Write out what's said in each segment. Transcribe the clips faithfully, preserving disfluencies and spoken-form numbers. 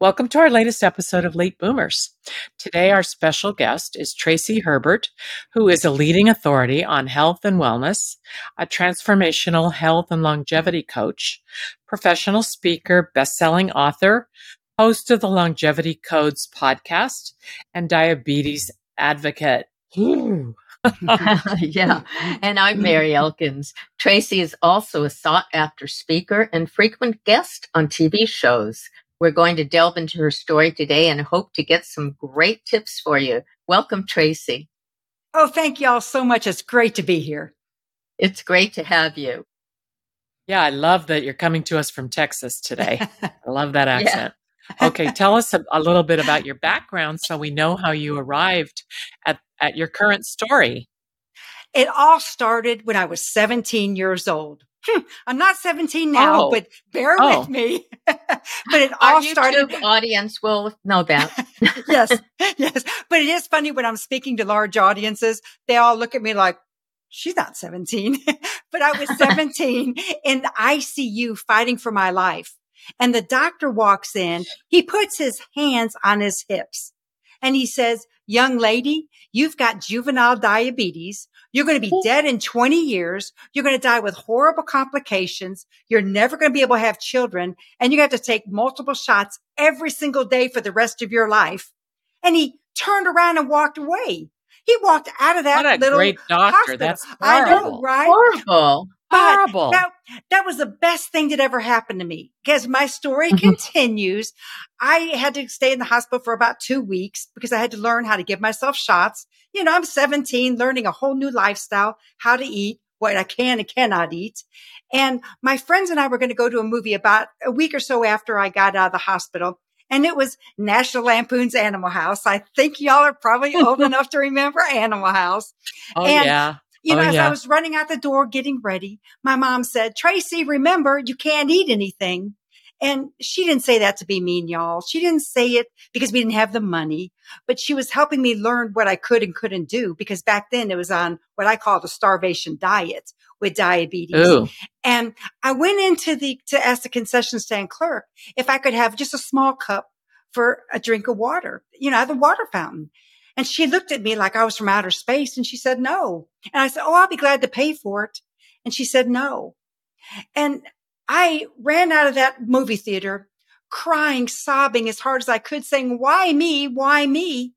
Welcome to our latest episode of Late Boomers. Today, our special guest is Tracy Herbert, who is a leading authority on health and wellness, a transformational health and longevity coach, professional speaker, best-selling author, host of the Longevity Codes podcast, and diabetes advocate. Yeah, and I'm Mary Elkins. Tracy is also a sought-after speaker and frequent guest on T V shows. We're going to delve into her story today and hope to get some great tips for you. Welcome, Tracy. Oh, thank you all so much. It's great to be here. It's great to have you. Yeah, I love that you're coming to us from Texas today. I love that accent. Yeah. Okay, tell us a, a little bit about your background so we know how you arrived at, at your current story. It all started when I was seventeen years old. Hmm, I'm not seventeen now, oh. but bear oh. with me. But it all Our YouTube started. Audience will know that. yes, yes. But it is funny when I'm speaking to large audiences, they all look at me like, she's not seventeen. But I was seventeen in the I C U fighting for my life. And the doctor walks in, he puts his hands on his hips and he says, "Young lady, you've got juvenile diabetes. You're going to be dead in twenty years. You're going to die with horrible complications. You're never going to be able to have children. And you have to take multiple shots every single day for the rest of your life." And he turned around and walked away. He walked out of that what a little great doctor. Hospital. That's horrible. I know, right? Horrible. But horrible. That, that was the best thing that ever happened to me because my story continues. I had to stay in the hospital for about two weeks because I had to learn how to give myself shots. You know, I'm seventeen, learning a whole new lifestyle, how to eat, what I can and cannot eat. And my friends and I were going to go to a movie about a week or so after I got out of the hospital. And it was National Lampoon's Animal House. I think y'all are probably old enough to remember Animal House. Oh, and yeah. You know, oh, as yeah. I was running out the door, getting ready, my mom said, "Tracy, remember, you can't eat anything." And she didn't say that to be mean, y'all. She didn't say it because we didn't have the money, but she was helping me learn what I could and couldn't do because back then it was on what I call the starvation diet with diabetes. Ew. And I went into the, to ask the concession stand clerk if I could have just a small cup for a drink of water, you know, at the water fountain. And she looked at me like I was from outer space and she said, "No." And I said, "Oh, I'll be glad to pay for it." And she said, "No." And I ran out of that movie theater crying, sobbing as hard as I could, saying, "Why me? Why me?"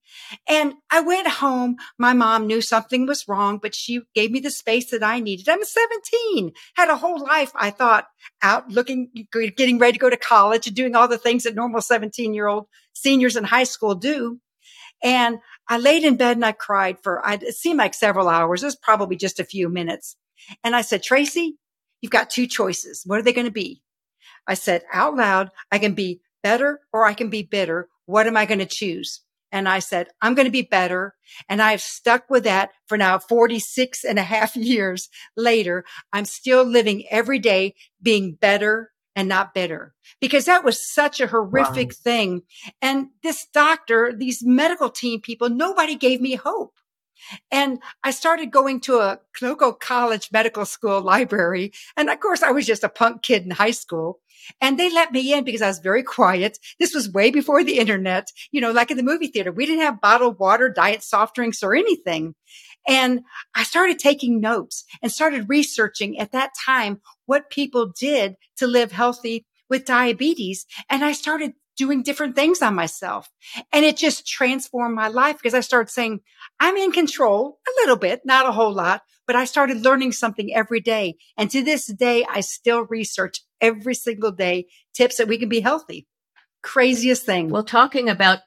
And I went home. My mom knew something was wrong, but she gave me the space that I needed. I'm seventeen, had a whole life, I thought, out looking, getting ready to go to college and doing all the things that normal seventeen-year-old seniors in high school do. And I laid in bed and I cried for, I'd, it seemed like several hours. It was probably just a few minutes. And I said, "Tracy, you've got two choices. What are they going to be?" I said out loud, "I can be better or I can be bitter. What am I going to choose?" And I said, "I'm going to be better." And I've stuck with that for now forty-six and a half years later. I'm still living every day being better and not bitter, because that was such a horrific wow. thing. And this doctor, these medical team people, nobody gave me hope. And I started going to a local college medical school library. And of course, I was just a punk kid in high school. And they let me in because I was very quiet. This was way before the internet, you know, like in the movie theater. We didn't have bottled water, diet soft drinks, or anything. And I started taking notes and started researching at that time what people did to live healthy with diabetes. And I started doing different things on myself. And it just transformed my life because I started saying, I'm in control a little bit, not a whole lot, but I started learning something every day. And to this day, I still research every single day tips that we can be healthy. Craziest thing. Well, talking about,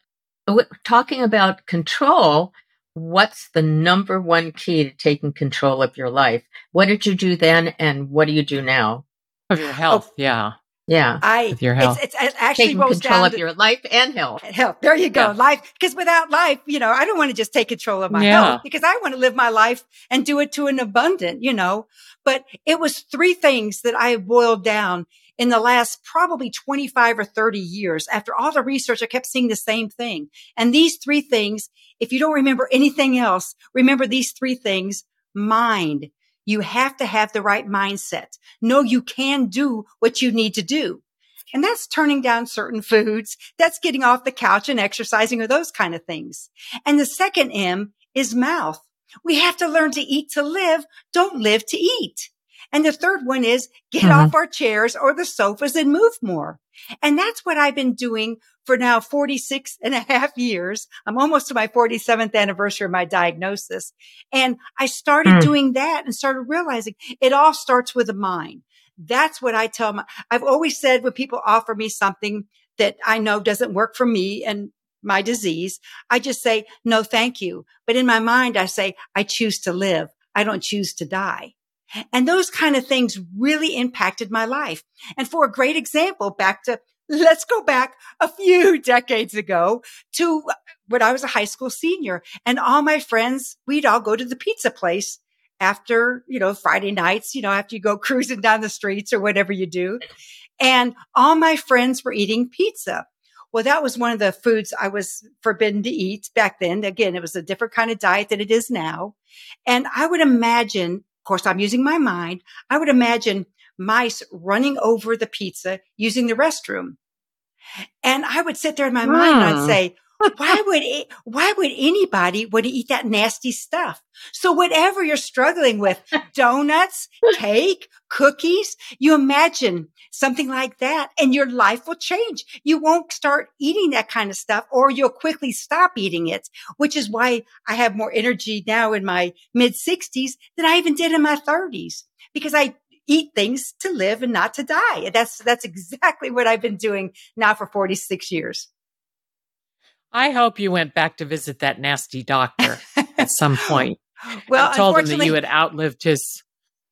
talking about control, what's the number one key to taking control of your life? What did you do then? And what do you do now? Of your health. Oh, yeah. Yeah. I, of your health. It's, it's, it actually taking rolls control down of to, your life and health. Health. There you go. Yeah. Life. Because without life, you know, I don't want to just take control of my yeah. health because I want to live my life and do it to an abundant, you know, but it was three things that I boiled down in the last probably twenty-five or thirty years. After all the research, I kept seeing the same thing. And these three things, if you don't remember anything else, remember these three things. Mind. You have to have the right mindset. No, you can do what you need to do. And that's turning down certain foods. That's getting off the couch and exercising or those kind of things. And the second M is mouth. We have to learn to eat to live. Don't live to eat. And the third one is get mm-hmm. off our chairs or the sofas and move more. And that's what I've been doing for now forty-six and a half years. I'm almost to my forty-seventh anniversary of my diagnosis. And I started mm. doing that and started realizing it all starts with the mind. That's what I tell my, I've always said when people offer me something that I know doesn't work for me and my disease, I just say, no, thank you. But in my mind, I say, I choose to live. I don't choose to die. And those kind of things really impacted my life. And for a great example, back to, let's go back a few decades ago to when I was a high school senior and all my friends, we'd all go to the pizza place after, you know, Friday nights, you know, after you go cruising down the streets or whatever you do. And all my friends were eating pizza. Well, that was one of the foods I was forbidden to eat back then. Again, it was a different kind of diet than it is now. And I would imagine, of course, I'm using my mind. I would imagine mice running over the pizza using the restroom. And I would sit there in my mm. mind and I'd say, why would it, why would anybody want to eat that nasty stuff? So whatever you're struggling with, donuts, cake, cookies, you imagine something like that and your life will change. You won't start eating that kind of stuff or you'll quickly stop eating it, which is why I have more energy now in my mid sixties than I even did in my thirties because I eat things to live and not to die. That's, that's exactly what I've been doing now for forty-six years. I hope you went back to visit that nasty doctor at some point. Well, I told him that you had outlived his...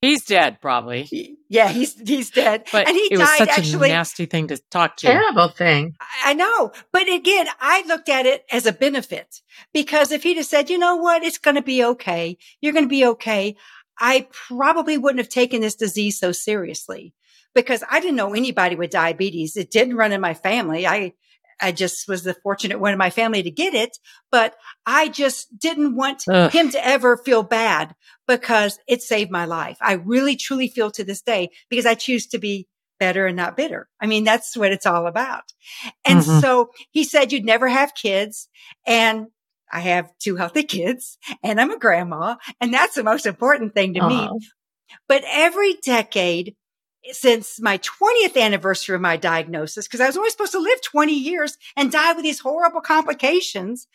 He's dead, probably. Yeah, he's he's dead. But and he it died, was such actually, a nasty thing to talk to. Terrible thing. I know. But again, I looked at it as a benefit. Because if he'd have said, you know what, it's going to be okay. You're going to be okay. I probably wouldn't have taken this disease so seriously. Because I didn't know anybody with diabetes. It didn't run in my family. I... I just was the fortunate one in my family to get it, but I just didn't want Ugh. him to ever feel bad because it saved my life. I really, truly feel to this day because I choose to be better and not bitter. I mean, that's what it's all about. And mm-hmm. so he said, you'd never have kids. And I have two healthy kids and I'm a grandma. And that's the most important thing to uh-huh. me. But every decade, since my twentieth anniversary of my diagnosis, because I was only supposed to live twenty years and die with these horrible complications,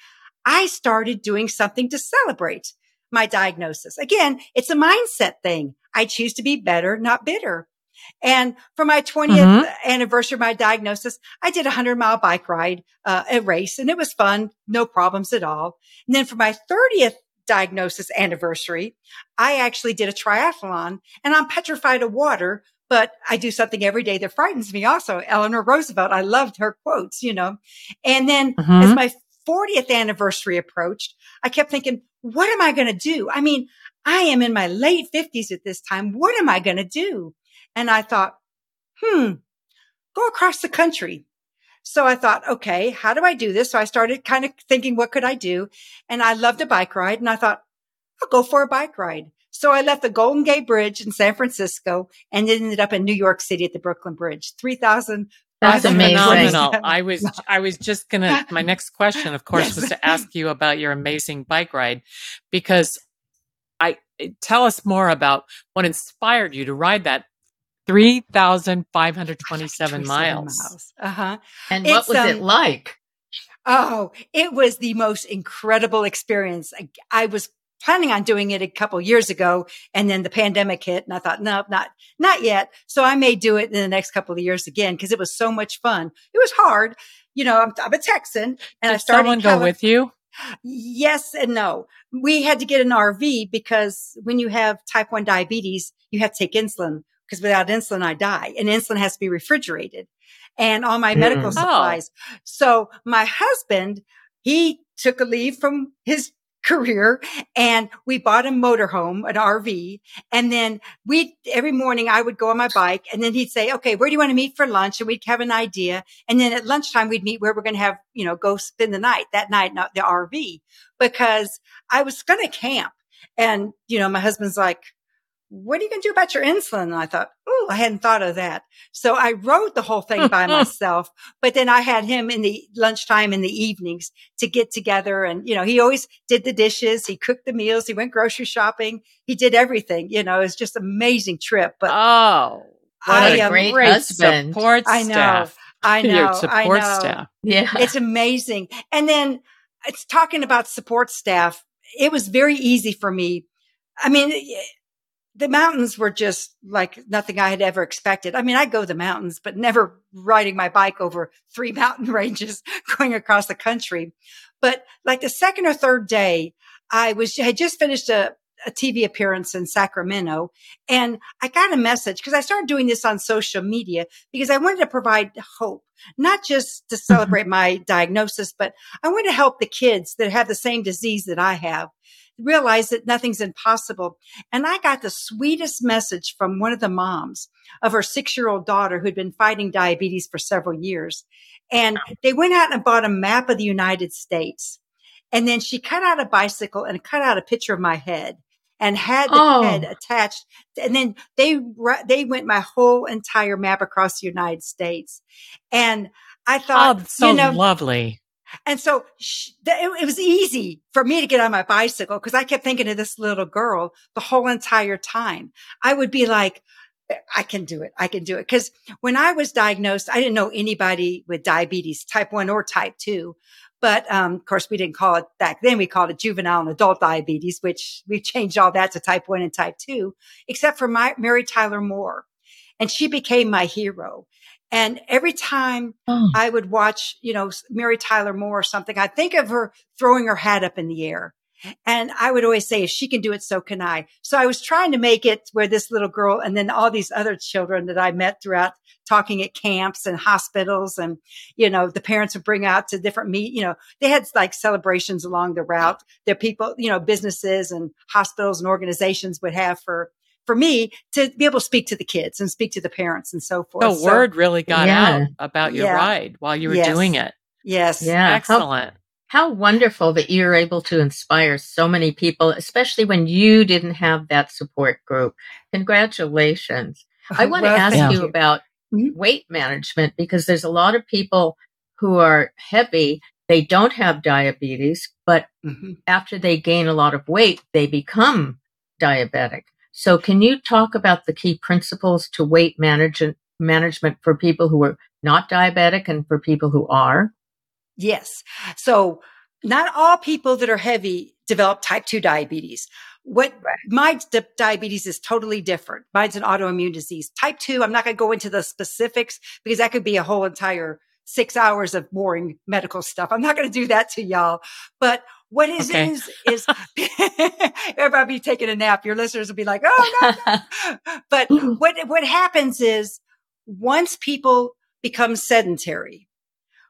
I started doing something to celebrate my diagnosis. Again, it's a mindset thing. I choose to be better, not bitter. And for my twentieth mm-hmm. anniversary of my diagnosis, I did a hundred mile bike ride, uh, a race, and it was fun. No problems at all. And then for my thirtieth diagnosis anniversary, I actually did a triathlon, and I'm petrified of water, but I do something every day that frightens me also. Eleanor Roosevelt, I loved her quotes, you know. And then mm-hmm. as my fortieth anniversary approached, I kept thinking, what am I going to do? I mean, I am in my late fifties at this time. What am I going to do? And I thought, hmm, go across the country. So I thought, okay, how do I do this? So I started kind of thinking, what could I do? And I loved a bike ride. And I thought, I'll go for a bike ride. So I left the Golden Gate Bridge in San Francisco and ended up in New York City at the Brooklyn Bridge. three thousand. That's amazing. Phenomenal. I was, I was just going to, my next question, of course, yes. was to ask you about your amazing bike ride, because I, tell us more about what inspired you to ride that three thousand five hundred twenty-seven miles. Uh-huh. And it's, what was um, it like? Oh, it was the most incredible experience. I, I was planning on doing it a couple years ago, and then the pandemic hit, and I thought, no, not, not yet. So I may do it in the next couple of years again, because it was so much fun. It was hard. You know, I'm, I'm a Texan. And Did I started someone go Cali- with you? Yes and no. We had to get an R V because when you have type one diabetes, you have to take insulin, because without insulin, I die, and insulin has to be refrigerated, and all my mm. medical supplies. Oh. So my husband, he took a leave from his career, and we bought a motorhome, an R V. And then we, every morning I would go on my bike, and then he'd say, okay, where do you want to meet for lunch? And we'd have an idea. And then at lunchtime, we'd meet where we're going to have, you know, go spend the night that night, not the R V, because I was going to camp. And, you know, my husband's like, what are you going to do about your insulin? And I thought, oh, I hadn't thought of that. So I rode the whole thing by myself, but then I had him in the lunchtime in the evenings to get together. And, you know, he always did the dishes. He cooked the meals. He went grocery shopping. He did everything. You know, it was just an amazing trip. But oh, what I a am great, great husband. Support I know, staff. I know. Your support I know. Staff. Yeah. It's amazing. And then it's talking about support staff. It was very easy for me. I mean, it, the mountains were just like nothing I had ever expected. I mean, I go to the mountains, but never riding my bike over three mountain ranges going across the country. But like the second or third day, I was, had just finished a, a T V appearance in Sacramento, and I got a message because I started doing this on social media because I wanted to provide hope, not just to celebrate my diagnosis, but I want to help the kids that have the same disease that I have. Realize that nothing's impossible. And I got the sweetest message from one of the moms of her six-year-old daughter who'd been fighting diabetes for several years. And they went out and bought a map of the United States. And then she cut out a bicycle and cut out a picture of my head and had the oh. head attached. And then they they went my whole entire map across the United States. And I thought, oh, so you know, lovely. And so she, it was easy for me to get on my bicycle because I kept thinking of this little girl the whole entire time. I would be like, I can do it. I can do it. Because when I was diagnosed, I didn't know anybody with diabetes, type one or type two. But, um, of course, we didn't call it back then. We called it juvenile and adult diabetes, which we changed all that to type one and type two, except for my, Mary Tyler Moore. And she became my hero. And every time oh. I would watch, you know, Mary Tyler Moore or something, I'd think of her throwing her hat up in the air. And I would always say, if she can do it, so can I. So I was trying to make it where this little girl and then all these other children that I met throughout talking at camps and hospitals and, you know, the parents would bring out to different meet, you know, they had like celebrations along the route. Their people, you know, businesses and hospitals and organizations would have for for me to be able to speak to the kids and speak to the parents and so forth. The so, word really got yeah. out about your yeah. ride while you were yes. doing it. Yes. Yeah. Excellent. How, how wonderful that you're able to inspire so many people, especially when you didn't have that support group. Congratulations. I want well, to ask yeah. you about mm-hmm. weight management, because there's a lot of people who are heavy. They don't have diabetes, but mm-hmm. after they gain a lot of weight, they become diabetic. So can you talk about the key principles to weight manage- management for people who are not diabetic and for people who are? Yes. So not all people that are heavy develop type two diabetes. What right. my di- diabetes is totally different. Mine's an autoimmune disease. Type two, I'm not going to go into the specifics because that could be a whole entire six hours of boring medical stuff. I'm not going to do that to y'all, but what is okay. is, is everybody be taking a nap. Your listeners will be like, oh, no, no. But what, what happens is once people become sedentary,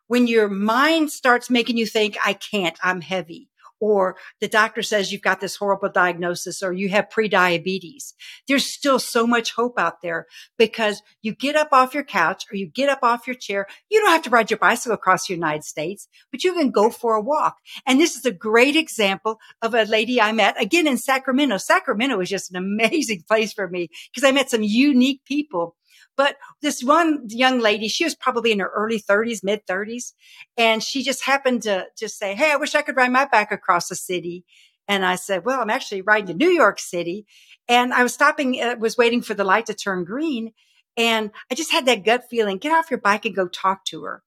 when your mind starts making you think, I can't, I'm heavy, or the doctor says you've got this horrible diagnosis or you have prediabetes, there's still so much hope out there because you get up off your couch or you get up off your chair. You don't have to ride your bicycle across the United States, but you can go for a walk. And this is a great example of a lady I met again in Sacramento. Sacramento was just an amazing place for me because I met some unique people. But this one young lady, she was probably in her early thirties, mid thirties. And she just happened to just say, hey, I wish I could ride my bike across the city. And I said, well, I'm actually riding to New York City. And I was stopping, uh, was waiting for the light to turn green. And I just had that gut feeling, get off your bike and go talk to her.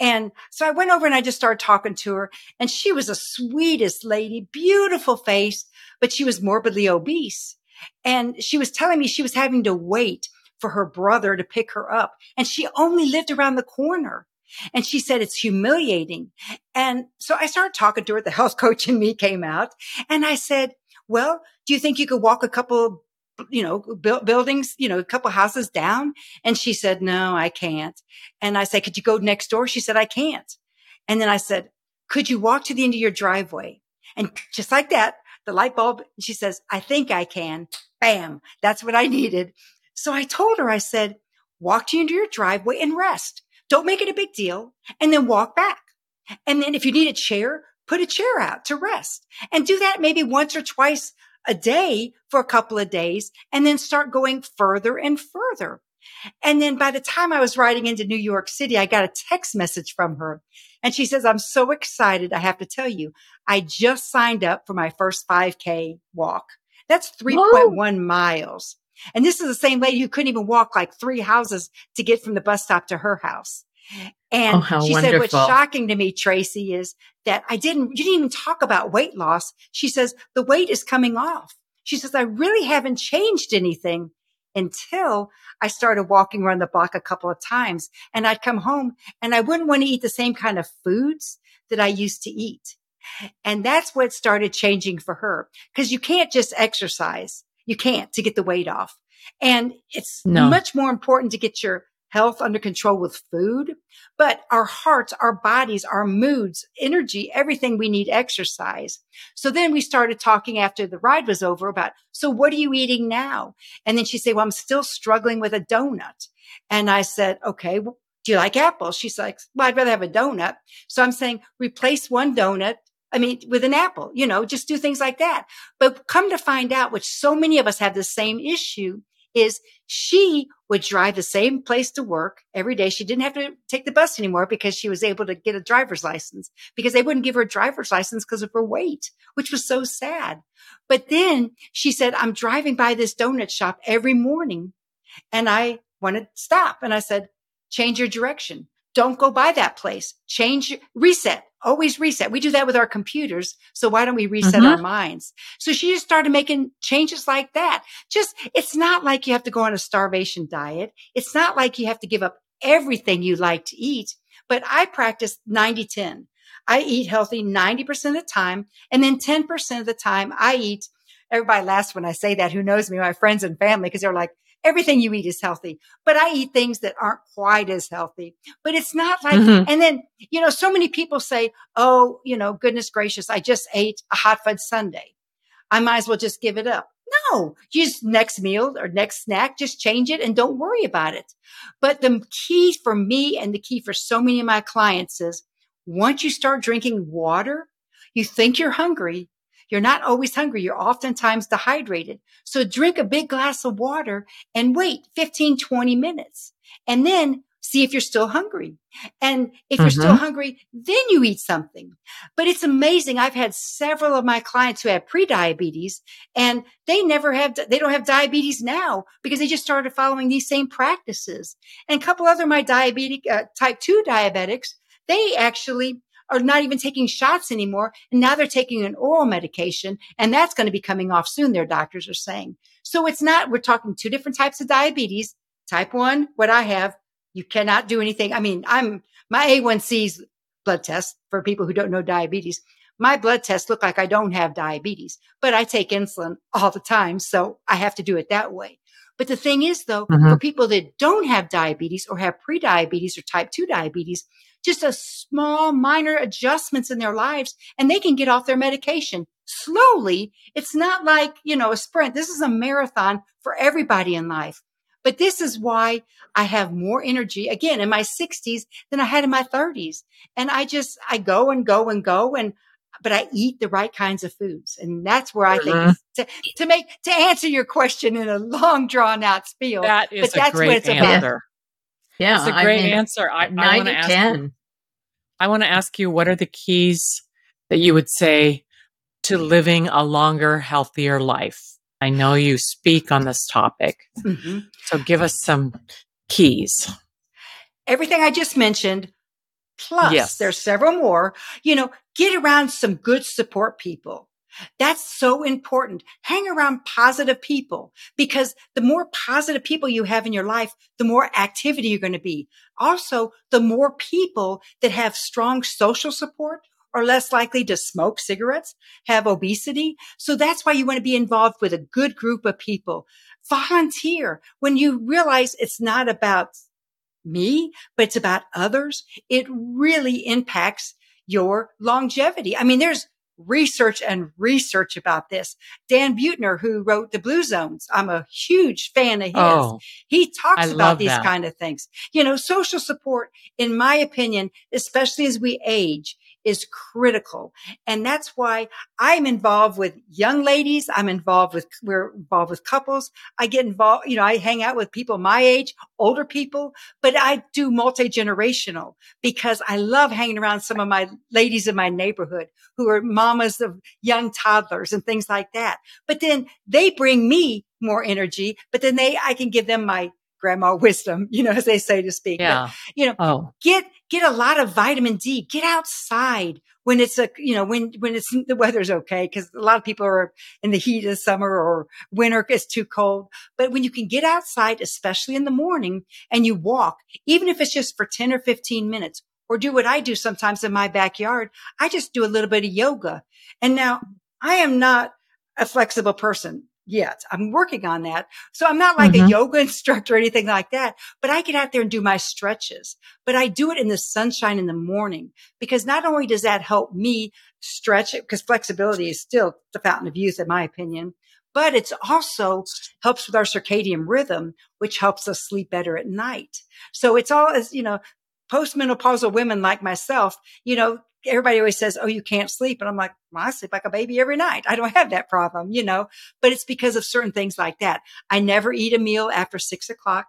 And so I went over and I just started talking to her, and she was the sweetest lady, beautiful face, but she was morbidly obese. And she was telling me she was having to wait for her brother to pick her up. And she only lived around the corner. And she said, it's humiliating. And so I started talking to her. The health coach in me came out, and I said, well, do you think you could walk a couple, you know, bu- buildings, you know, a couple houses down? And she said, no, I can't. And I said, could you go next door? She said, I can't. And then I said, could you walk to the end of your driveway? And just like that, the light bulb, she says, I think I can. Bam. That's what I needed. So I told her, I said, walk to the end of your driveway and rest. Don't make it a big deal, and then walk back. And then if you need a chair, put a chair out to rest, and do that maybe once or twice a day for a couple of days, and then start going further and further. And then by the time I was riding into New York City, I got a text message from her, and she says, I'm so excited. I have to tell you, I just signed up for my first five K walk. That's three point one Whoa. miles. And this is the same lady who couldn't even walk like three houses to get from the bus stop to her house. And oh, how she wonderful. Said, what's shocking to me, Tracy, is that I didn't, you didn't even talk about weight loss. She says, the weight is coming off. She says, I really haven't changed anything until I started walking around the block a couple of times. And I'd come home and I wouldn't want to eat the same kind of foods that I used to eat. And that's what started changing for her, because you can't just exercise. You can't to get the weight off. And it's no. much more important to get your health under control with food, but our hearts, our bodies, our moods, energy, everything we need exercise. So then we started talking after the ride was over about, so what are you eating now? And then she said, well, I'm still struggling with a donut. And I said, okay, well, do you like apples? She's like, well, I'd rather have a donut. So I'm saying replace one donut. I mean, with an apple, you know, just do things like that. But come to find out, which so many of us have the same issue, is she would drive the same place to work every day. She didn't have to take the bus anymore because she was able to get a driver's license, because they wouldn't give her a driver's license because of her weight, which was so sad. But then she said, I'm driving by this donut shop every morning and I want to stop. And I said, change your direction. Don't go by that place. Change, reset. Always reset. We do that with our computers. So why don't we reset uh-huh. our minds? So she just started making changes like that. Just, it's not like you have to go on a starvation diet. It's not like you have to give up everything you like to eat, but I practice ninety ten. I eat healthy ninety percent of the time. And then ten percent of the time I eat. Everybody laughs when I say that. Who knows me, my friends and family, because they're like, everything you eat is healthy, but I eat things that aren't quite as healthy, but it's not like, mm-hmm. and then, you know, so many people say, oh, you know, goodness gracious, I just ate a hot fudge sundae. I might as well just give it up. No, just next meal or next snack, just change it and don't worry about it. But the key for me and the key for so many of my clients is once you start drinking water, you think you're hungry. You're not always hungry. You're oftentimes dehydrated. So drink a big glass of water and wait fifteen, twenty minutes and then see if you're still hungry. And if mm-hmm. you're still hungry, then you eat something. But it's amazing. I've had several of my clients who have prediabetes and they never have, they don't have diabetes now because they just started following these same practices. And a couple other of my diabetic, uh, type two diabetics, they actually are not even taking shots anymore. And now they're taking an oral medication, and that's going to be coming off soon, their doctors are saying. So it's not, we're talking two different types of diabetes. Type one, what I have, you cannot do anything. I mean, I'm, my A one C's blood test, for people who don't know diabetes, my blood tests look like I don't have diabetes, but I take insulin all the time. So I have to do it that way. But the thing is though, mm-hmm. for people that don't have diabetes or have prediabetes or type two diabetes, just a small minor adjustments in their lives and they can get off their medication slowly. It's not like, you know, a sprint. This is a marathon for everybody in life. But this is why I have more energy again in my sixties than I had in my thirties. And I just, I go and go and go and, but I eat the right kinds of foods. And that's where I mm-hmm. think to, to make, to answer your question in a long drawn out spiel, that is but a that's great what it's answer. About. Yeah, that's a great I mean, answer. I, I want to ask. You, I want to ask you, what are the keys that you would say to living a longer, healthier life? I know you speak on this topic. Mm-hmm. So give us some keys. Everything I just mentioned, plus yes. there's several more, you know, get around some good support people. That's so important. Hang around positive people, because the more positive people you have in your life, the more activity you're going to be. Also, the more people that have strong social support are less likely to smoke cigarettes, have obesity. So that's why you want to be involved with a good group of people. Volunteer. When you realize it's not about me, but it's about others, it really impacts your longevity. I mean, there's research and research about this. Dan Buettner, who wrote The Blue Zones, I'm a huge fan of his. Oh, he talks I about these that. kind of things. You know, social support, in my opinion, especially as we age, is critical. And that's why I'm involved with young ladies. I'm involved with, we're involved with couples. I get involved, you know, I hang out with people my age, older people, but I do multi-generational because I love hanging around some of my ladies in my neighborhood who are mamas of young toddlers and things like that. But then they bring me more energy, but then they, I can give them my grandma wisdom, you know, as they say to speak. Yeah. But, you know, oh. get, get a lot of vitamin D, get outside when it's a, you know, when, when it's, the weather's okay. Cause a lot of people are in the heat of summer or winter, it's too cold. But when you can get outside, especially in the morning, and you walk, even if it's just for ten or fifteen minutes, or do what I do sometimes in my backyard, I just do a little bit of yoga. And now I am not a flexible person yet. I'm working on that. So I'm not like mm-hmm. a yoga instructor or anything like that, but I get out there and do my stretches, but I do it in the sunshine in the morning, because not only does that help me stretch it, because flexibility is still the fountain of youth, in my opinion, but it's also helps with our circadian rhythm, which helps us sleep better at night. So it's all, as you know, postmenopausal women like myself, you know, everybody always says, oh, you can't sleep. And I'm like, well, I sleep like a baby every night. I don't have that problem, you know, but it's because of certain things like that. I never eat a meal after six o'clock.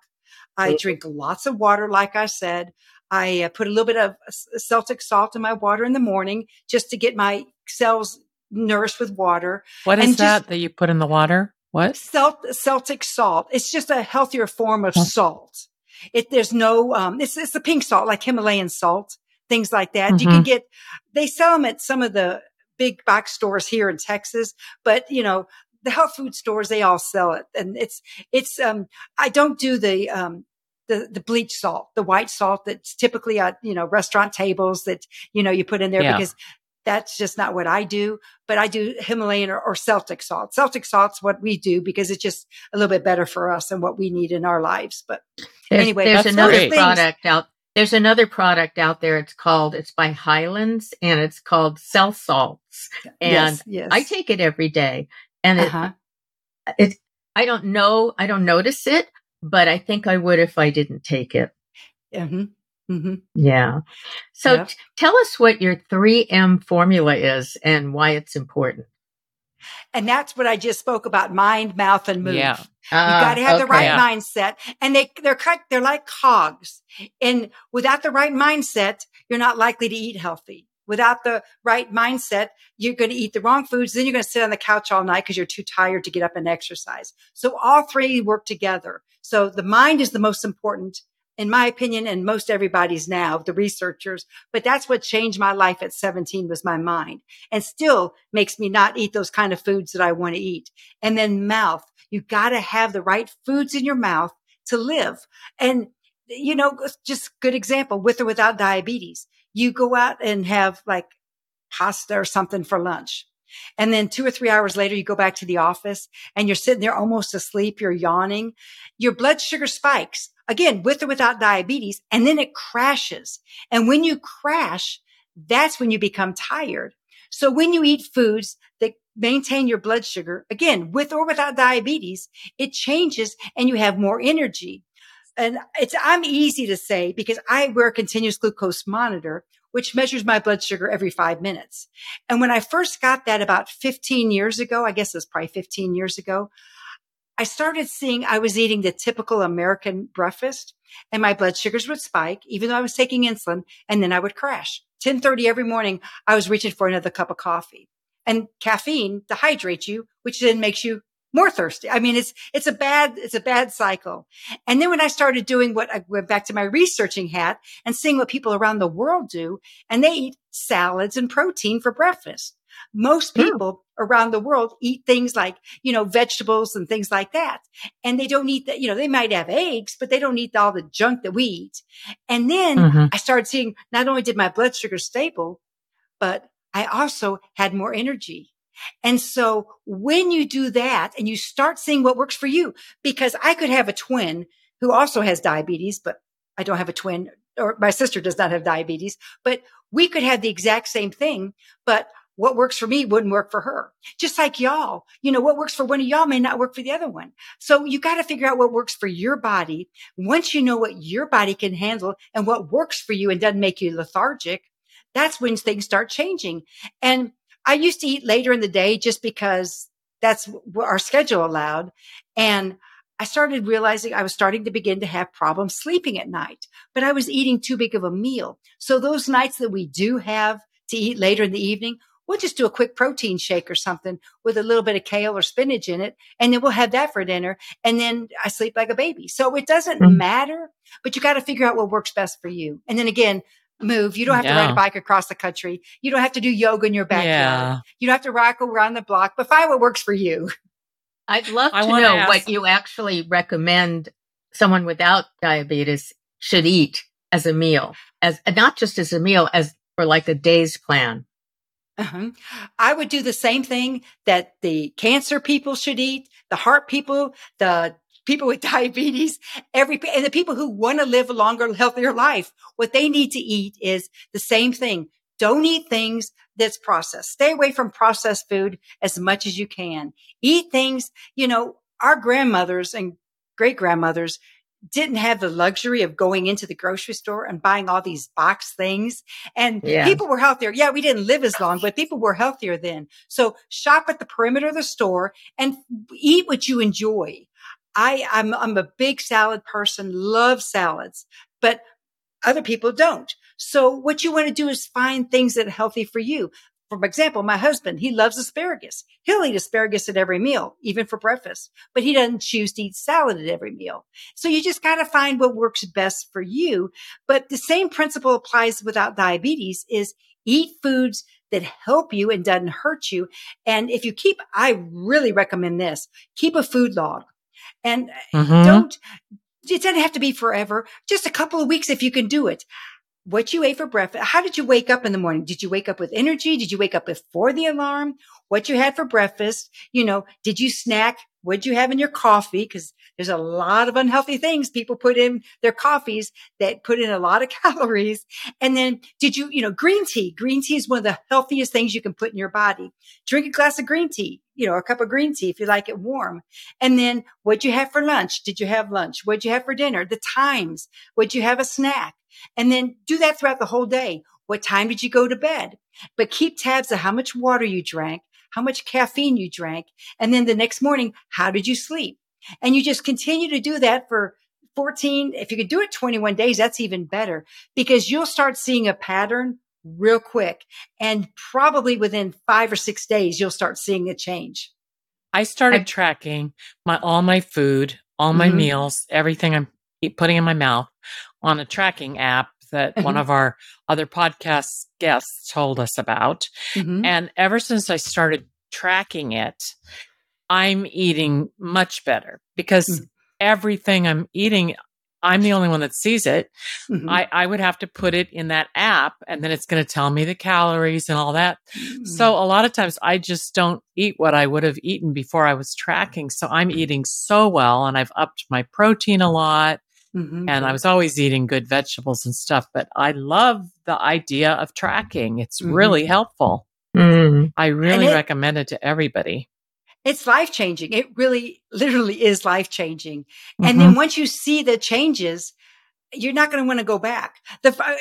I drink lots of water. Like I said, I put a little bit of Celtic salt in my water in the morning just to get my cells nourished with water. What is and that just, that you put in the water? What? Celtic salt. It's just a healthier form of salt. It, there's no, um, it's, it's the pink salt, like Himalayan salt. Things like that. Mm-hmm. You can get, they sell them at some of the big box stores here in Texas, but you know, the health food stores, they all sell it. And it's, it's, um, I don't do the, um, the, the bleach salt, the white salt that's typically at, you know, restaurant tables that, you know, you put in there yeah. because that's just not what I do, but I do Himalayan or, or Celtic salt. Celtic salt's what we do because it's just a little bit better for us and what we need in our lives. But there's, anyway, there's another great. product out There's another product out there. It's called, it's by Highlands and it's called Cell Salts. And yes, yes. I take it every day and uh-huh. it, it, I don't know, I don't notice it, but I think I would if I didn't take it. Mm-hmm. Mm-hmm. Yeah. So yeah. T- tell us what your three M formula is and why it's important. And that's what I just spoke about, mind, mouth, and move. Yeah. You uh, got to have okay, the right yeah. mindset. And they, they're, they're like cogs. And without the right mindset, you're not likely to eat healthy. Without the right mindset, you're going to eat the wrong foods. Then you're going to sit on the couch all night because you're too tired to get up and exercise. So all three work together. So the mind is the most important, in my opinion, and most everybody's now, the researchers, but that's what changed my life at seventeen was my mind, and still makes me not eat those kind of foods that I want to eat. And then mouth, you got to have the right foods in your mouth to live. And, you know, just good example, with or without diabetes, you go out and have like pasta or something for lunch. And then two or three hours later, you go back to the office and you're sitting there almost asleep. You're yawning. Your blood sugar spikes. Again, with or without diabetes, and then it crashes. And when you crash, that's when you become tired. So when you eat foods that maintain your blood sugar, again, with or without diabetes, it changes and you have more energy. And it's, I'm easy to say because I wear a continuous glucose monitor, which measures my blood sugar every five minutes. And when I first got that about fifteen years ago, I guess it was probably fifteen years ago, I started seeing I was eating the typical American breakfast and my blood sugars would spike, even though I was taking insulin, and then I would crash. ten thirty every morning, I was reaching for another cup of coffee. And caffeine dehydrates you, which then makes you more thirsty. I mean, it's, it's a bad, it's a bad cycle. And then when I started doing what I went back to my researching hat and seeing what people around the world do, and they eat salads and protein for breakfast. Most people yeah. around the world eat things like, you know, vegetables and things like that. And they don't eat that, you know, they might have eggs, but they don't eat all the junk that we eat. And then mm-hmm. I started seeing not only did my blood sugar stable, but I also had more energy. And so when you do that and you start seeing what works for you, because I could have a twin who also has diabetes, but I don't have a twin, or my sister does not have diabetes, but we could have the exact same thing, but what works for me wouldn't work for her. Just like y'all, you know, what works for one of y'all may not work for the other one. So you got to figure out what works for your body. Once you know what your body can handle and what works for you and doesn't make you lethargic, that's when things start changing. And I used to eat later in the day just because that's what our schedule allowed. And I started realizing I was starting to begin to have problems sleeping at night, but I was eating too big of a meal. So those nights that we do have to eat later in the evening, we'll just do a quick protein shake or something with a little bit of kale or spinach in it. And then we'll have that for dinner. And then I sleep like a baby. So it doesn't mm-hmm. matter, but you got to figure out what works best for you. And then again, move. You don't have yeah. to ride a bike across the country. You don't have to do yoga in your backyard. Yeah. You don't have to rock around the block, but find what works for you. I'd love to I know ask- what you actually recommend someone without diabetes should eat as a meal, as not just as a meal, as for like a day's plan. Uh-huh. I would do the same thing that the cancer people should eat, the heart people, the people with diabetes, every, and the people who want to live a longer, healthier life. What they need to eat is the same thing. Don't eat things that's processed. Stay away from processed food as much as you can. Eat things, you know, our grandmothers and great grandmothers didn't have the luxury of going into the grocery store and buying all these box things. And yeah. people were healthier. Yeah, we didn't live as long, but people were healthier then. So shop at the perimeter of the store and eat what you enjoy. I, I'm, I'm a big salad person, love salads, but other people don't. So what you want to do is find things that are healthy for you. For example, my husband, he loves asparagus. He'll eat asparagus at every meal, even for breakfast, but he doesn't choose to eat salad at every meal. So you just got to find what works best for you. But the same principle applies without diabetes is eat foods that help you and doesn't hurt you. And if you keep, I really recommend this, keep a food log. And mm-hmm. don't, it doesn't have to be forever, just a couple of weeks if you can do it. What you ate for breakfast, how did you wake up in the morning? Did you wake up with energy? Did you wake up before the alarm? What you had for breakfast? You know, did you snack? What did you have in your coffee? Because there's a lot of unhealthy things people put in their coffees that put in a lot of calories. And then did you, you know, green tea? Green tea is one of the healthiest things you can put in your body. Drink a glass of green tea, you know, a cup of green tea if you like it warm. And then what'd you have for lunch? Did you have lunch? What'd you have for dinner? The times. What'd you have a snack? And then do that throughout the whole day. What time did you go to bed? But keep tabs of how much water you drank, how much caffeine you drank. And then the next morning, how did you sleep? And you just continue to do that for fourteen. If you could do it twenty-one days, that's even better because you'll start seeing a pattern real quick. And probably within five or six days, you'll start seeing a change. I started I- tracking my, all my food, all my mm-hmm. meals, everything I'm putting in my mouth on a tracking app that mm-hmm. one of our other podcast guests told us about. Mm-hmm. And ever since I started tracking it, I'm eating much better because mm-hmm. everything I'm eating, I'm the only one that sees it. Mm-hmm. I, I would have to put it in that app and then it's going to tell me the calories and all that. Mm-hmm. So a lot of times I just don't eat what I would have eaten before I was tracking. So I'm eating so well and I've upped my protein a lot. Mm-hmm. And I was always eating good vegetables and stuff, but I love the idea of tracking. It's mm-hmm. really helpful. Mm-hmm. I really it, recommend it to everybody. It's life-changing. It really, literally is life-changing. Mm-hmm. And then once you see the changes, you're not going to want to go back. The uh,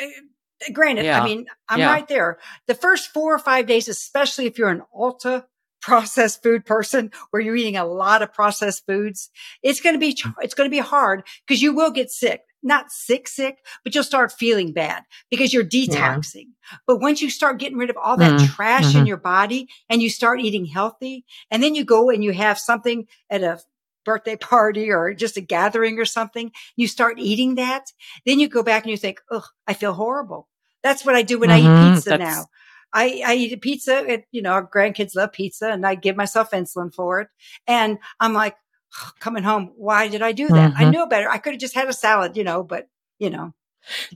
granted, yeah. I mean, I'm yeah. right there. The first four or five days, especially if you're an ultra processed food person where you're eating a lot of processed foods, it's going to be, it's going to be hard because you will get sick. not sick, sick, but you'll start feeling bad because you're detoxing. Yeah. But once you start getting rid of all that mm-hmm. trash mm-hmm. in your body and you start eating healthy, and then you go and you have something at a birthday party or just a gathering or something, you start eating that, then you go back and you think, oh, I feel horrible. That's what I do when mm-hmm. I eat pizza That's- now. I, I eat a pizza and, you know, our grandkids love pizza and I give myself insulin for it. And I'm like, oh, coming home, why did I do that? Mm-hmm. I knew better. I could have just had a salad, you know, but, you know.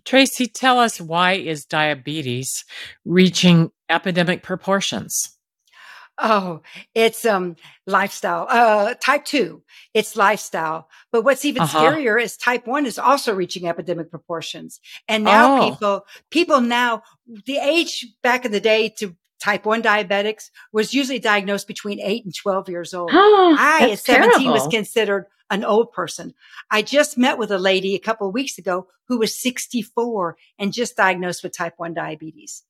Tracy, tell us, why is diabetes reaching epidemic proportions? Oh, it's um lifestyle. Uh type two, it's lifestyle. But what's even uh-huh. scarier is type one is also reaching epidemic proportions. And now oh. people people now, the age back in the day to type one diabetics was usually diagnosed between eight and twelve years old. Oh, I at seventeen terrible. was considered an old person. I just met with a lady a couple of weeks ago who was sixty-four and just diagnosed with type one diabetes.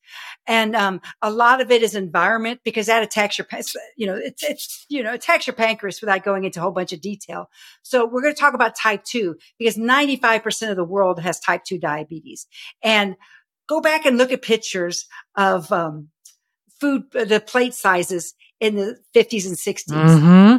And, um, a lot of it is environment, because that attacks your, you know, it's, it's, you know, attacks your pancreas without going into a whole bunch of detail. So we're going to talk about type two, because ninety-five percent of the world has type two diabetes. And go back and look at pictures of, um, food, the plate sizes in the fifties and sixties. Mm-hmm.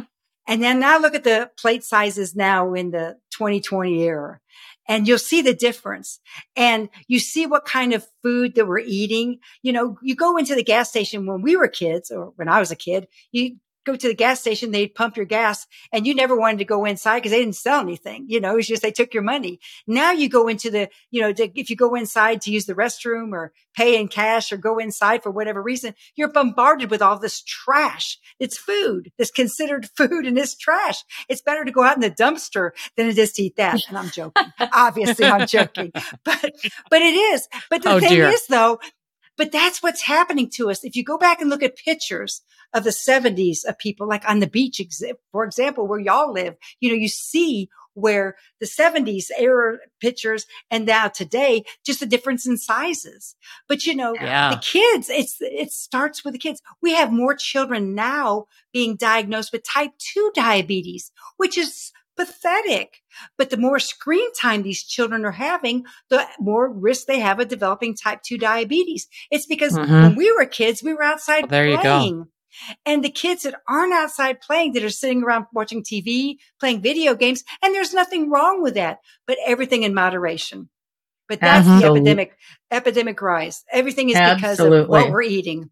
And then now look at the plate sizes now in the twenty twenty era, and you'll see the difference. And you see what kind of food that we're eating. You know, you go into the gas station when we were kids, or when I was a kid, you go to the gas station, they'd pump your gas and you never wanted to go inside because they didn't sell anything. You know, it's just, they took your money. Now you go into the, you know, to, if you go inside to use the restroom or pay in cash or go inside for whatever reason, you're bombarded with all this trash. It's food. It's considered food and it's trash. It's better to go out in the dumpster than it is to eat that. And I'm joking. Obviously I'm joking, but, but it is. But the oh, thing dear. is though, but that's what's happening to us. If you go back and look at pictures of the seventies of people, like on the beach, for example, where y'all live, you know, you see where the seventies era pictures and now today, just the difference in sizes. But, you know, yeah. the kids, it's, it starts with the kids. We have more children now being diagnosed with type two diabetes, which is pathetic. But the more screen time these children are having, the more risk they have of developing type two diabetes. It's because mm-hmm. when we were kids, we were outside well, there playing. You go. And the kids that aren't outside playing, that are sitting around watching T V, playing video games, and there's nothing wrong with that, but everything in moderation. But that's Absolutely. the epidemic, epidemic rise. Everything is Absolutely. because of what we're eating.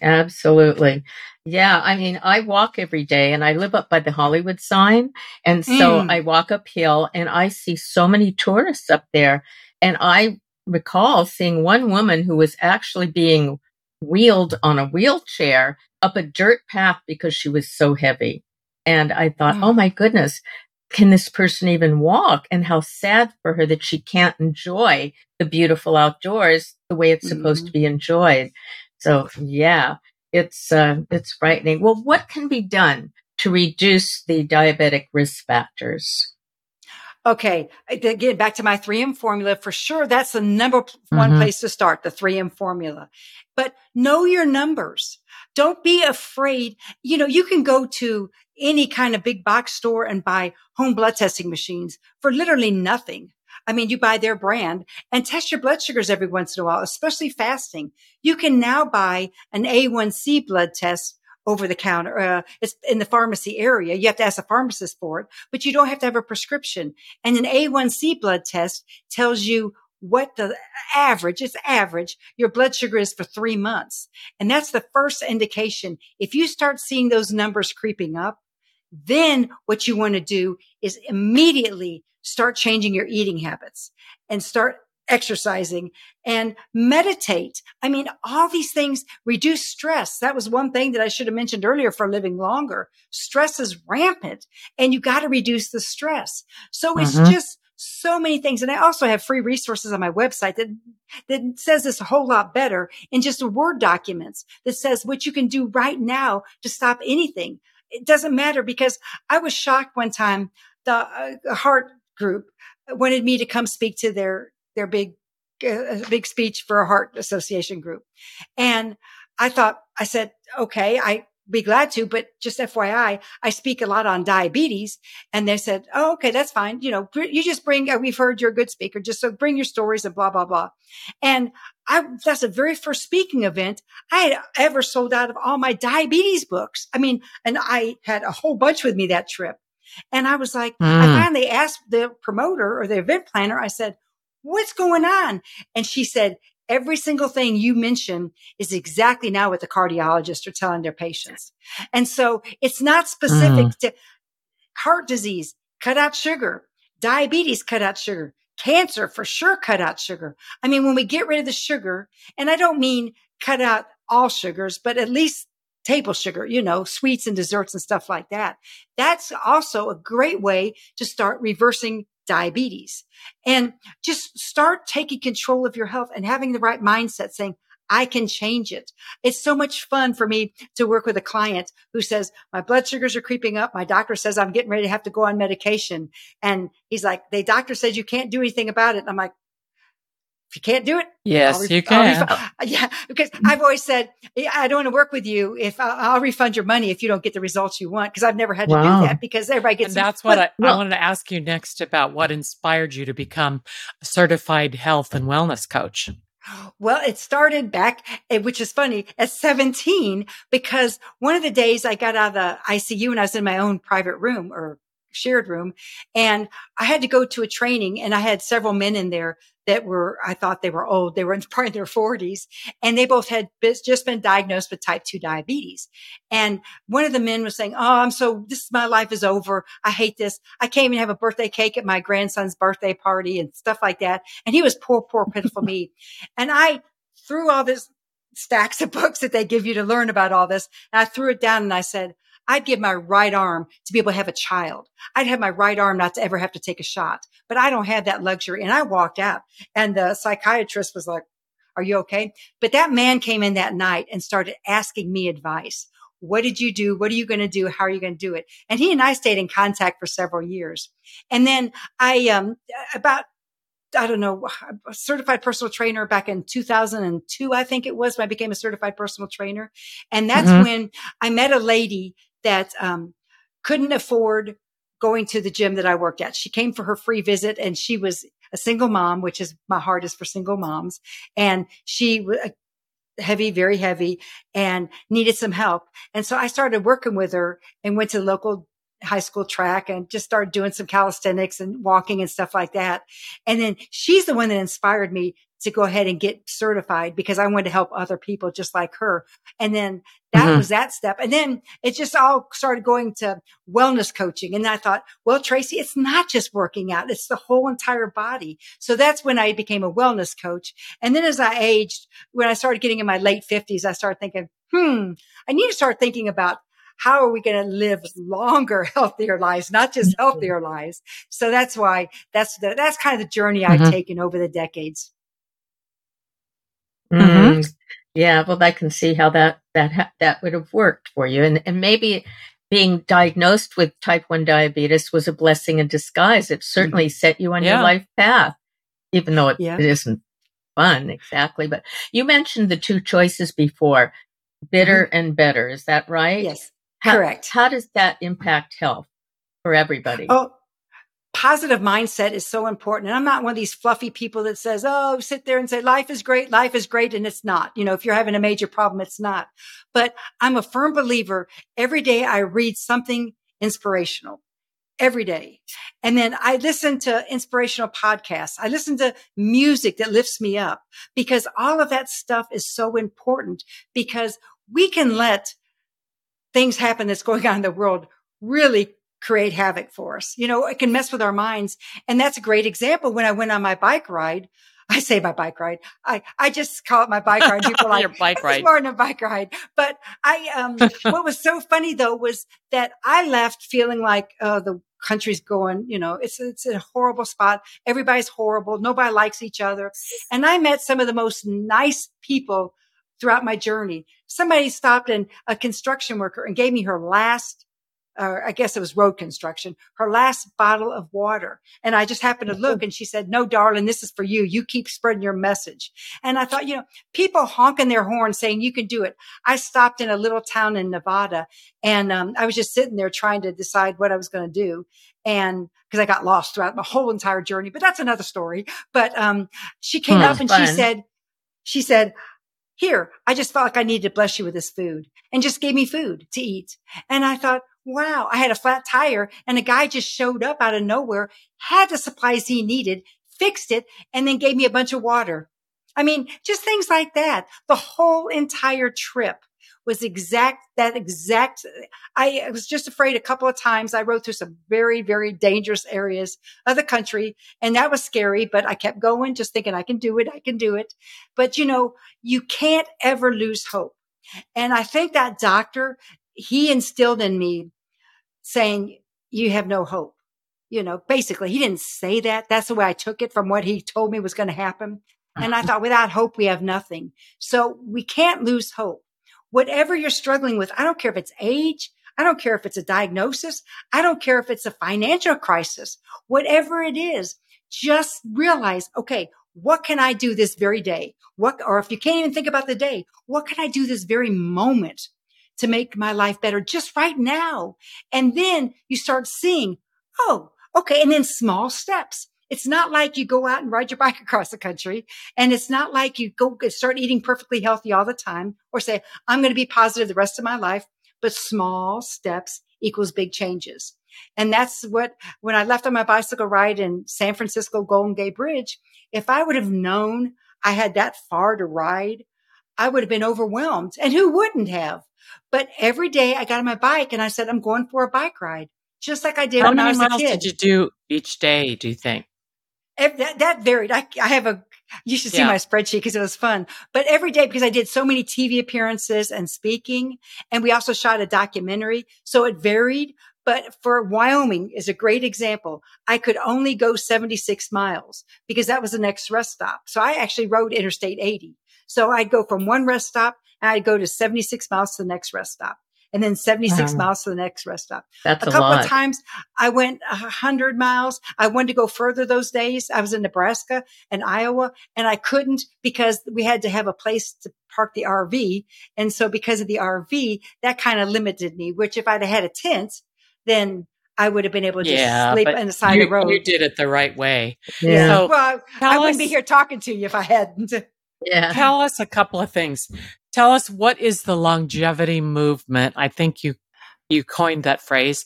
Absolutely. Yeah. I mean, I walk every day and I live up by the Hollywood sign. And so mm. I walk uphill and I see so many tourists up there. And I recall seeing one woman who was actually being wheeled on a wheelchair up a dirt path because she was so heavy. And I thought, mm. oh my goodness, can this person even walk? And how sad for her that she can't enjoy the beautiful outdoors the way it's mm. supposed to be enjoyed. So yeah, it's uh, it's frightening. Well, what can be done to reduce the diabetic risk factors? Okay, again, back to my three M formula. For sure, that's the number one mm-hmm. place to start, the three M formula. But know your numbers. Don't be afraid. You know, you can go to any kind of big box store and buy home blood testing machines for literally nothing. I mean, you buy their brand and test your blood sugars every once in a while, especially fasting. You can now buy an A one C blood test over the counter. Uh, it's in the pharmacy area. You have to ask a pharmacist for it, but you don't have to have a prescription. And an A one C blood test tells you what the average, it's average, your blood sugar is for three months. And that's the first indication. If you start seeing those numbers creeping up, then what you want to do is immediately start changing your eating habits and start exercising and meditate. I mean, all these things reduce stress. That was one thing that I should have mentioned earlier for living longer. Stress is rampant and you got to reduce the stress. So mm-hmm. it's just so many things. And I also have free resources on my website that, that says this a whole lot better in just Word documents that says what you can do right now to stop anything. It doesn't matter, because I was shocked one time. The uh, heart group wanted me to come speak to their, their big, uh, big speech for a heart association group. And I thought, I said, okay, I be glad to, but just F Y I, I speak a lot on diabetes. And they said, oh, okay, that's fine. You know, you just bring, we've heard you're a good speaker, just so bring your stories and blah, blah, blah. And I, that's the very first speaking event I had ever sold out of all my diabetes books. I mean, and I had a whole bunch with me that trip. And I was like, mm. I finally asked the promoter or the event planner, I said, what's going on? And she said, every single thing you mention is exactly now what the cardiologists are telling their patients. And so it's not specific mm. to heart disease, cut out sugar, diabetes, cut out sugar, cancer, for sure, cut out sugar. I mean, when we get rid of the sugar, and I don't mean cut out all sugars, but at least table sugar, you know, sweets and desserts and stuff like that. That's also a great way to start reversing diabetes. And just start taking control of your health and having the right mindset, saying, I can change it. It's so much fun for me to work with a client who says, my blood sugars are creeping up. My doctor says I'm getting ready to have to go on medication. And he's like, the doctor says you can't do anything about it. And I'm like, if you can't do it, yes, ref- you can. Ref- yeah, because I've always said, I don't want to work with you if I'll, I'll refund your money if you don't get the results you want. Because I've never had to wow. do that because everybody gets. And that's what I, well, I wanted to ask you next about what inspired you to become a certified health and wellness coach. Well, it started back, which is funny, at seventeen, because one of the days I got out of the I C U and I was in my own private room or shared room. And I had to go to a training and I had several men in there that were, I thought they were old. They were in probably their forties and they both had just been diagnosed with type two diabetes. And one of the men was saying, oh, I'm so, this, my life is over. I hate this. I can't even have a birthday cake at my grandson's birthday party and stuff like that. And he was poor, poor, pitiful me. And I threw all this stacks of books that they give you to learn about all this. And I threw it down and I said, I'd give my right arm to be able to have a child. I'd have my right arm not to ever have to take a shot, but I don't have that luxury. And I walked out and the psychiatrist was like, are you okay? But that man came in that night and started asking me advice. What did you do? What are you going to do? How are you going to do it? And he and I stayed in contact for several years. And then I, um, about I don't know, a certified personal trainer back in two thousand two, I think it was, when I became a certified personal trainer. And that's mm-hmm. when I met a lady that um, couldn't afford going to the gym that I worked at. She came for her free visit and she was a single mom, which is my heart is for single moms. And she was heavy, very heavy and needed some help. And so I started working with her and went to the local high school track and just started doing some calisthenics and walking and stuff like that. And then she's the one that inspired me to go ahead and get certified because I wanted to help other people just like her. And then that mm-hmm. was that step. And then it just all started going to wellness coaching. And I thought, well, Tracy, it's not just working out. It's the whole entire body. So that's when I became a wellness coach. And then as I aged, when I started getting in my late fifties, I started thinking, hmm, I need to start thinking about how are we going to live longer, healthier lives, not just healthier lives? So that's why that's the, that's kind of the journey I've mm-hmm. taken over the decades. Mm-hmm. Yeah. Well, I can see how that, that, ha- that would have worked for you. And, and maybe being diagnosed with type one diabetes was a blessing in disguise. It certainly set you on yeah. your life path, even though it, yeah. it isn't fun. Exactly. But you mentioned the two choices before, bitter mm-hmm. and better. Is that right? Yes. How, Correct. How does that impact health for everybody? Oh, positive mindset is so important. And I'm not one of these fluffy people that says, oh, sit there and say, life is great. Life is great. And it's not, you know, if you're having a major problem, it's not, but I'm a firm believer. Every day I read something inspirational every day. And then I listen to inspirational podcasts. I listen to music that lifts me up because all of that stuff is so important because we can let things happen that's going on in the world really create havoc for us. You know, it can mess with our minds. And that's a great example. When I went on my bike ride, I say my bike ride. I, I just call it my bike ride. People like, your bike ride. It's more than a bike ride. But I, um, what was so funny though, was that I left feeling like, uh, the country's going, you know, it's, it's a horrible spot. Everybody's horrible. Nobody likes each other. And I met some of the most nice people throughout my journey. Somebody stopped and a construction worker and gave me her last or I guess it was road construction, her last bottle of water. And I just happened to look and she said, "No, darling, this is for you. You keep spreading your message." And I thought, you know, people honking their horn saying you can do it. I stopped in a little town in Nevada and um, I was just sitting there trying to decide what I was going to do. And because I got lost throughout my whole entire journey, but that's another story. But um, she came hmm, up and fun. she said, she said, "Here, I just felt like I needed to bless you with this food," and just gave me food to eat. And I thought, wow, I had a flat tire and a guy just showed up out of nowhere, had the supplies he needed, fixed it, and then gave me a bunch of water. I mean, just things like that. The whole entire trip was exact, that exact, I was just afraid a couple of times. I rode through some very, very dangerous areas of the country, and that was scary, but I kept going, just thinking I can do it, I can do it. But, you know, you can't ever lose hope. And I think that doctor, he instilled in me saying, "You have no hope." You know, basically, he didn't say that. That's the way I took it from what he told me was going to happen. And I thought, without hope, we have nothing. So we can't lose hope. Whatever you're struggling with, I don't care if it's age. I don't care if it's a diagnosis. I don't care if it's a financial crisis. Whatever it is, just realize, okay, what can I do this very day? What, or if you can't even think about the day, what can I do this very moment to make my life better just right now? And then you start seeing, oh, okay. And then small steps. It's not like you go out and ride your bike across the country. And it's not like you go start eating perfectly healthy all the time or say, "I'm going to be positive the rest of my life." But small steps equals big changes. And that's what, when I left on my bicycle ride in San Francisco, Golden Gate Bridge, if I would have known I had that far to ride, I would have been overwhelmed. And who wouldn't have? But every day I got on my bike and I said, "I'm going for a bike ride," just like I did How when I was a kid. How many miles did you do each day, do you think? That, that varied. I, I have a, you should see yeah. my spreadsheet because it was fun. But every day, because I did so many T V appearances and speaking, and we also shot a documentary. So it varied. But for Wyoming is a great example. I could only go seventy-six miles because that was the next rest stop. So I actually rode Interstate eighty. So I'd go from one rest stop and I'd go to seventy-six miles to the next rest stop. And then seventy-six wow. miles to the next rest stop. That's a couple a lot. of times I went one hundred miles. I wanted to go further those days. I was in Nebraska and Iowa, and I couldn't because we had to have a place to park the R V. And so because of the R V, that kind of limited me, which if I'd had a tent, then I would have been able to just yeah, sleep on the side you, of the road. You did it the right way. Yeah. So well, I, I wouldn't us, be here talking to you if I hadn't. Yeah. Tell us a couple of things. Tell us, what is the longevity movement? I think you you coined that phrase.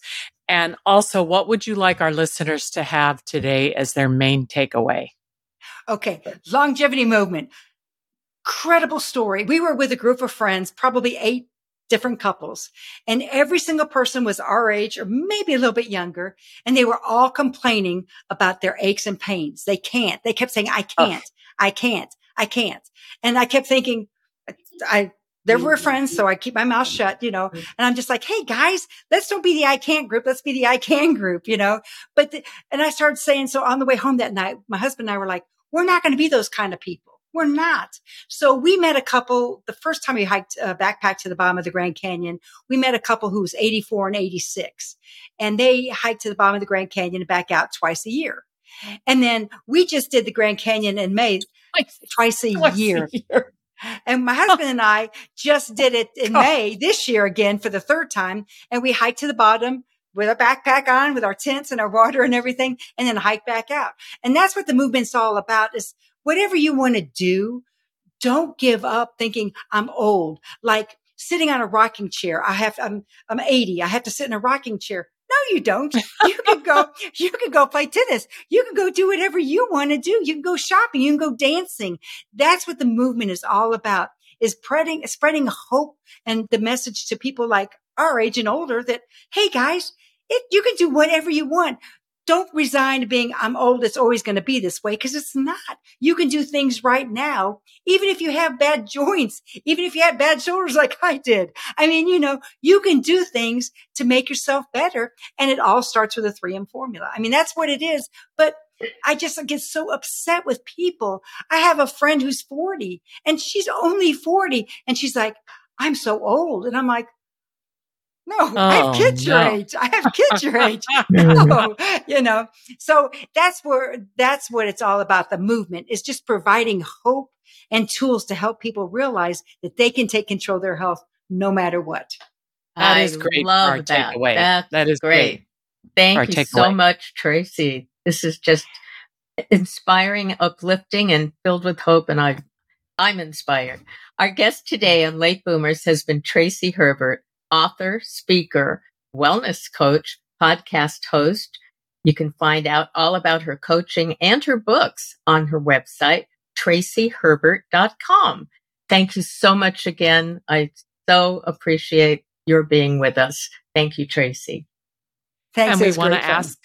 And also, what would you like our listeners to have today as their main takeaway? Okay, longevity movement. Incredible story. We were with a group of friends, probably eight different couples, and every single person was our age or maybe a little bit younger, and they were all complaining about their aches and pains. They can't. They kept saying, "I can't, oh. I can't, I can't." And I kept thinking, I, there were friends, so I keep my mouth shut, you know, and I'm just like, "Hey guys, let's don't be the I can't group. Let's be the I can group," you know, but, the, and I started saying, so on the way home that night, my husband and I were like, we're not going to be those kind of people. We're not. So we met a couple, the first time we hiked a uh, backpack to the bottom of the Grand Canyon, we met a couple who was eighty-four and eighty-six, and they hiked to the bottom of the Grand Canyon and back out twice a year. And then we just did the Grand Canyon in May twice, twice a twice year. A year. And my husband and I just did it in May this year again for the third time. And we hiked to the bottom with our backpack on, with our tents and our water and everything, and then hiked back out. And that's what the movement's all about, is whatever you want to do, don't give up thinking I'm old. Like sitting on a rocking chair. I have, I'm, I'm eighty. I have to sit in a rocking chair. No, you don't. You can go, you can go play tennis. You can go do whatever you want to do. You can go shopping. You can go dancing. That's what the movement is all about, is spreading, spreading hope and the message to people like our age and older that, hey guys, it, you can do whatever you want. Don't resign to being, I'm old, it's always going to be this way, because it's not. You can do things right now, even if you have bad joints, even if you have bad shoulders like I did. I mean, you know, you can do things to make yourself better. And it all starts with a three M formula. I mean, that's what it is. But I just get so upset with people. I have a friend who's forty, and she's only forty. And she's like, I'm so old. And I'm like, No, oh, I have kids no. your age. I have kids your age. No, you know, so that's where, that's what it's all about. The movement is just providing hope and tools to help people realize that they can take control of their health no matter what. That I is great. Love that. That's that is great. great. Thank Our you takeaway. so much, Tracy. This is just inspiring, uplifting, and filled with hope. And I, I'm inspired. Our guest today on Late Boomers has been Tracy Herbert, author, speaker, wellness coach, podcast host. You can find out all about her coaching and her books on her website, tracy herbert dot com. Thank you so much again. I so appreciate your being with us. Thank you, Tracy. Thanks. And we want to ask,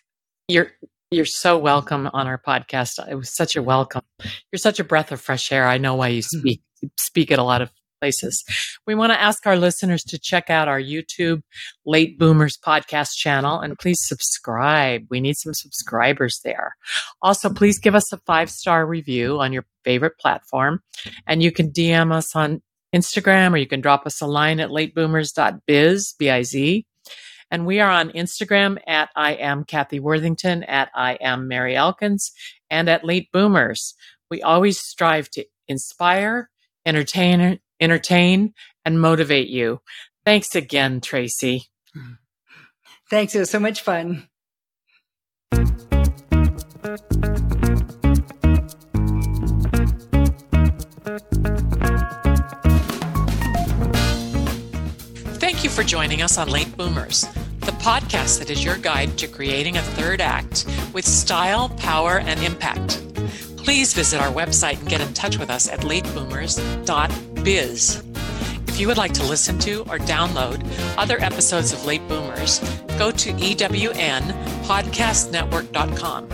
you're, you're so welcome on our podcast. It was such a welcome. You're such a breath of fresh air. I know why you speak, you speak at a lot of places. We want to ask our listeners to check out our YouTube Late Boomers podcast channel and please subscribe. We need some subscribers there. Also, please give us a five-star review on your favorite platform, and you can D M us on Instagram or you can drop us a line at late boomers dot biz, B I Z. And we are on Instagram at I am Kathy Worthington, at I am Mary Elkins, and at Late Boomers. We always strive to inspire, entertain, entertain, and motivate you. Thanks again, Tracy. Thanks. It was so much fun. Thank you for joining us on Late Boomers, the podcast that is your guide to creating a third act with style, power, and impact. Please visit our website and get in touch with us at late boomers dot biz. If you would like to listen to or download other episodes of Late Boomers, go to E W N Podcast Network dot com.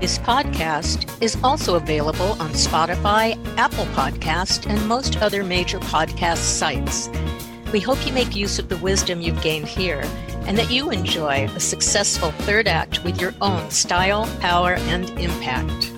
This podcast is also available on Spotify, Apple Podcast, and most other major podcast sites. We hope you make use of the wisdom you've gained here and that you enjoy a successful third act with your own style, power, and impact.